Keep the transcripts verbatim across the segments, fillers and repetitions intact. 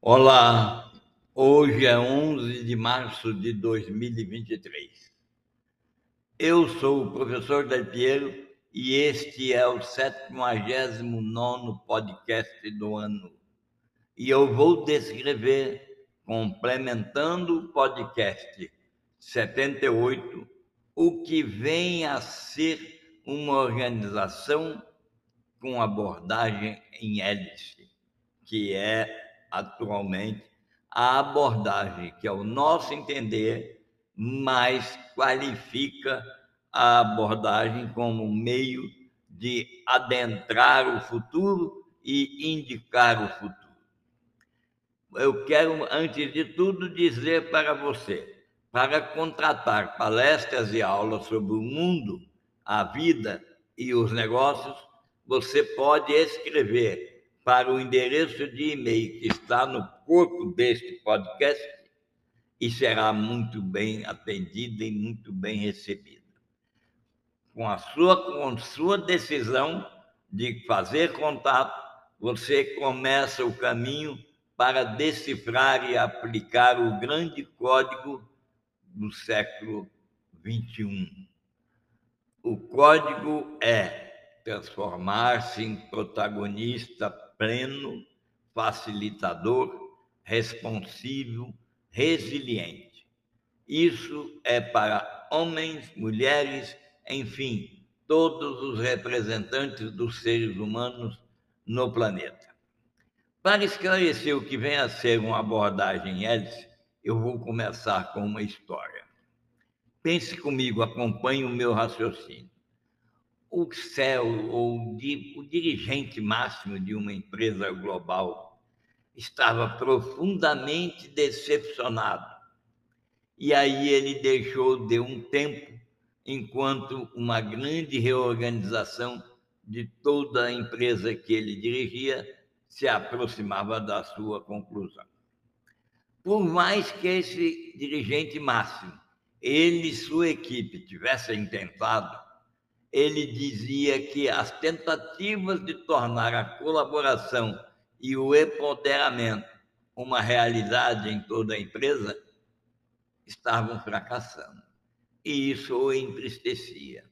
Olá, hoje é onze de março de dois mil e vinte e três. Eu sou o professor Dal Piero e este é o septuagésimo nono podcast do ano. E eu vou descrever, complementando o podcast setenta e oito, o que vem a ser uma organização com abordagem em hélice, que é atualmente a abordagem que, ao nosso entender, mais qualifica a abordagem como meio de adentrar o futuro e indicar o futuro. Eu quero, antes de tudo, dizer para você, para contratar palestras e aulas sobre o mundo, a vida e os negócios, você pode escrever para o endereço de e-mail que está no corpo deste podcast e será muito bem atendida e muito bem recebida. Com a sua, com sua decisão de fazer contato, você começa o caminho para decifrar e aplicar o grande código do século vinte e um. O código é transformar-se em protagonista pleno, facilitador, responsivo, resiliente. Isso é para homens, mulheres, enfim, todos os representantes dos seres humanos no planeta. Para esclarecer o que vem a ser uma abordagem hélice, eu vou começar com uma história. Pense comigo, acompanhe o meu raciocínio. O C E O, ou o dirigente máximo de uma empresa global, estava profundamente decepcionado. E aí ele deixou de um tempo, enquanto uma grande reorganização de toda a empresa que ele dirigia se aproximava da sua conclusão. Por mais que esse dirigente máximo, ele e sua equipe tivessem tentado, ele dizia que as tentativas de tornar a colaboração e o empoderamento uma realidade em toda a empresa estavam fracassando. E isso o entristecia.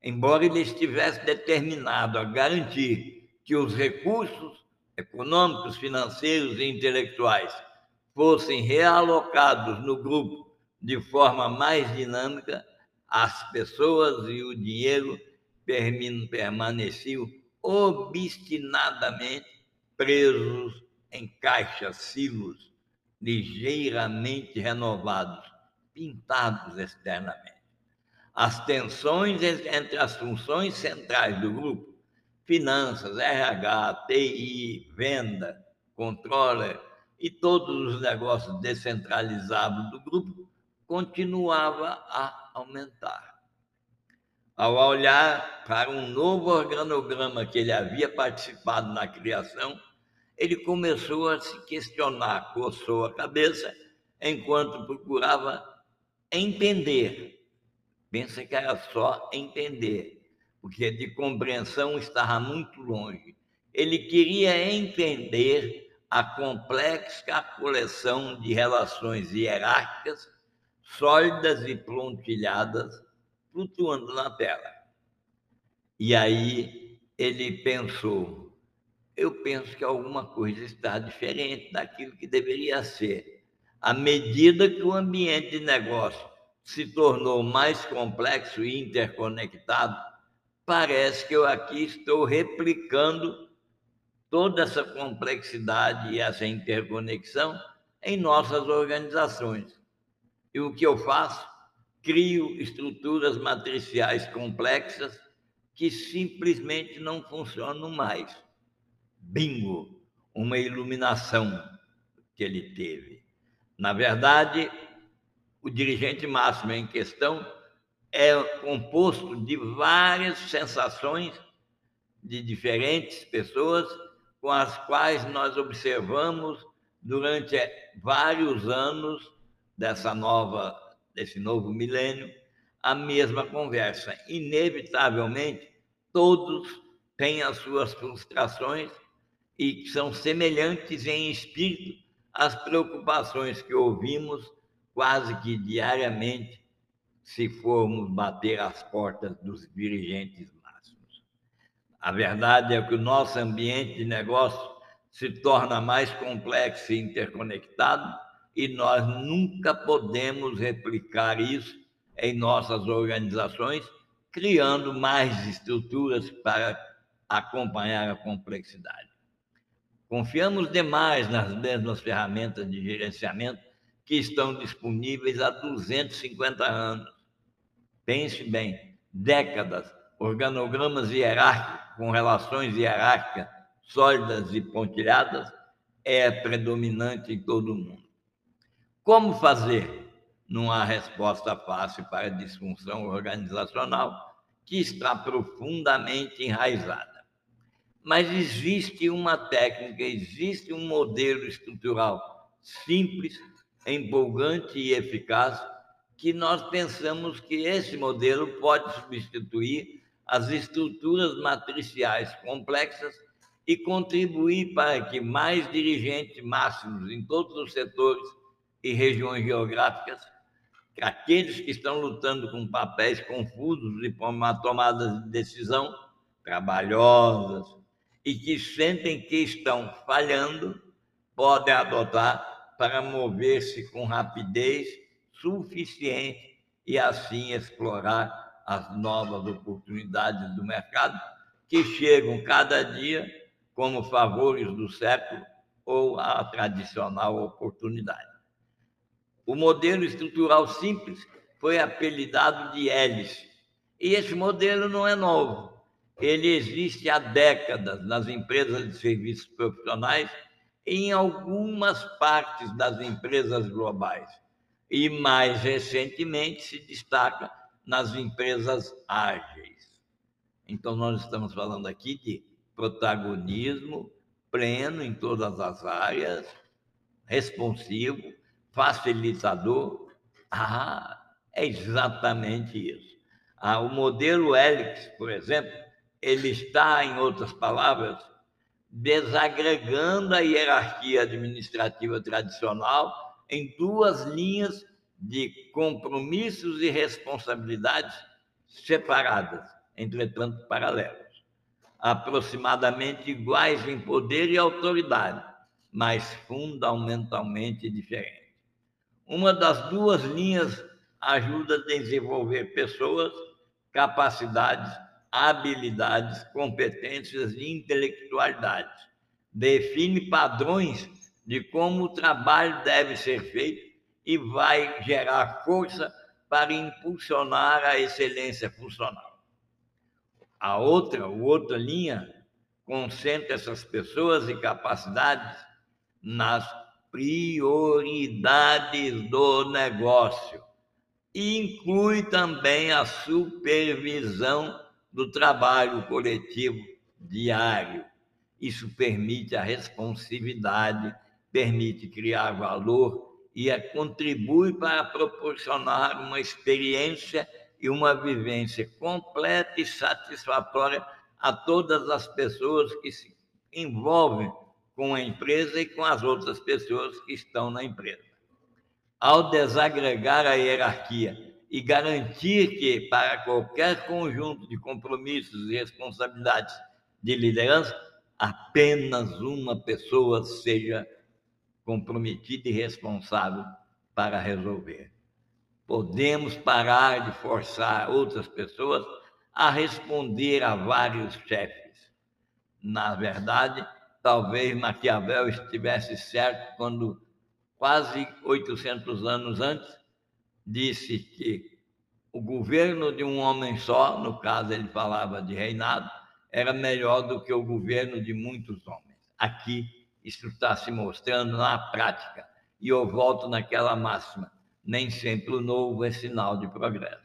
Embora ele estivesse determinado a garantir que os recursos econômicos, financeiros e intelectuais fossem realocados no grupo de forma mais dinâmica, as pessoas e o dinheiro permaneciam obstinadamente presos em caixas, silos, ligeiramente renovados, pintados externamente. As tensões entre as funções centrais do grupo, finanças, R H, T I, venda, controller e todos os negócios descentralizados do grupo, continuava a aumentar. Ao olhar para um novo organograma que ele havia participado na criação, ele começou a se questionar, coçou a cabeça, enquanto procurava entender. Pensa que era só entender, porque de compreensão estava muito longe. Ele queria entender a complexa coleção de relações hierárquicas sólidas e prontilhadas, flutuando na tela. E aí ele pensou, eu penso que alguma coisa está diferente daquilo que deveria ser. À medida que o ambiente de negócio se tornou mais complexo e interconectado, parece que eu aqui estou replicando toda essa complexidade e essa interconexão em nossas organizações. E o que eu faço? Crio estruturas matriciais complexas que simplesmente não funcionam mais. Bingo! Uma iluminação que ele teve. Na verdade, o dirigente máximo em questão é composto de várias sensações de diferentes pessoas com as quais nós observamos durante vários anos dessa nova, desse novo milênio, a mesma conversa. Inevitavelmente, todos têm as suas frustrações e são semelhantes em espírito As preocupações que ouvimos quase que diariamente, se formos bater às portas dos dirigentes máximos. A verdade é que o nosso ambiente de negócio se torna mais complexo e interconectado, e nós nunca podemos replicar isso em nossas organizações, criando mais estruturas para acompanhar a complexidade. Confiamos demais nas mesmas ferramentas de gerenciamento que estão disponíveis há duzentos e cinquenta anos. Pense bem, décadas, organogramas hierárquicos com relações hierárquicas sólidas e pontilhadas é predominante em todo o mundo. Como fazer? Não há resposta fácil para a disfunção organizacional que está profundamente enraizada. Mas existe uma técnica, existe um modelo estrutural simples, empolgante e eficaz, que nós pensamos que esse modelo pode substituir as estruturas matriciais complexas e contribuir para que mais dirigentes máximos em todos os setores e regiões geográficas, aqueles que estão lutando com papéis confusos e tomadas de decisão trabalhosas e que sentem que estão falhando, podem adotar para mover-se com rapidez suficiente e assim explorar as novas oportunidades do mercado que chegam cada dia como favores do século ou a tradicional oportunidade. O modelo estrutural simples foi apelidado de Hélice. E esse modelo não é novo. Ele existe há décadas nas empresas de serviços profissionais e em algumas partes das empresas globais. E mais recentemente se destaca nas empresas ágeis. Então, nós estamos falando aqui de protagonismo pleno em todas as áreas, responsivo, facilitador. Ah, é exatamente isso. Ah, o modelo Hélice, por exemplo, ele está, em outras palavras, desagregando a hierarquia administrativa tradicional em duas linhas de compromissos e responsabilidades separadas, entretanto paralelas, aproximadamente iguais em poder e autoridade, mas fundamentalmente diferentes. Uma das duas linhas ajuda a desenvolver pessoas, capacidades, habilidades, competências e intelectualidade. Define padrões de como o trabalho deve ser feito e vai gerar força para impulsionar a excelência funcional. A outra, a outra linha concentra essas pessoas e capacidades nas prioridades do negócio. Inclui também a supervisão do trabalho coletivo diário. Isso permite a responsividade, permite criar valor e contribui para proporcionar uma experiência e uma vivência completa e satisfatória a todas as pessoas que se envolvem com a empresa e com as outras pessoas que estão na empresa. Ao desagregar a hierarquia e garantir que, para qualquer conjunto de compromissos e responsabilidades de liderança, apenas uma pessoa seja comprometida e responsável para resolver. Podemos parar de forçar outras pessoas a responder a vários chefes. Na verdade, talvez Maquiavel estivesse certo quando, quase oitocentos anos antes, disse que o governo de um homem só, no caso ele falava de reinado, era melhor do que o governo de muitos homens. Aqui, isso está se mostrando na prática. E eu volto naquela máxima, nem sempre o novo é sinal de progresso.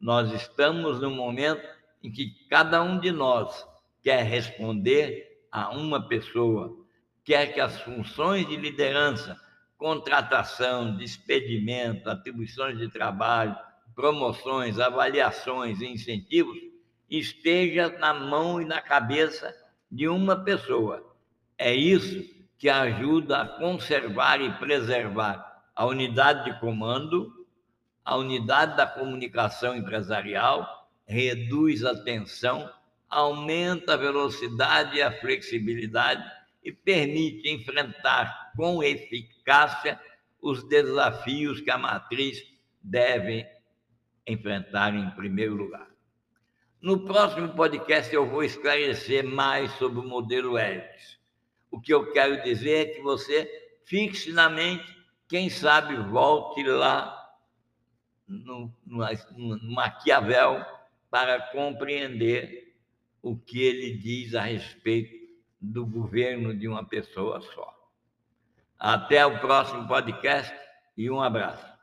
Nós estamos num momento em que cada um de nós quer responder a uma pessoa, quer que as funções de liderança, contratação, despedimento, atribuições de trabalho, promoções, avaliações e incentivos, esteja na mão e na cabeça de uma pessoa. É isso que ajuda a conservar e preservar a unidade de comando, a unidade da comunicação empresarial, reduz a tensão, aumenta a velocidade e a flexibilidade e permite enfrentar com eficácia os desafios que a matriz deve enfrentar em primeiro lugar. No próximo podcast eu vou esclarecer mais sobre o modelo Hélice. O que eu quero dizer é que você fixe na mente, quem sabe volte lá no, no, no Maquiavel para compreender o que ele diz a respeito do governo de uma pessoa só. Até o próximo podcast e um abraço.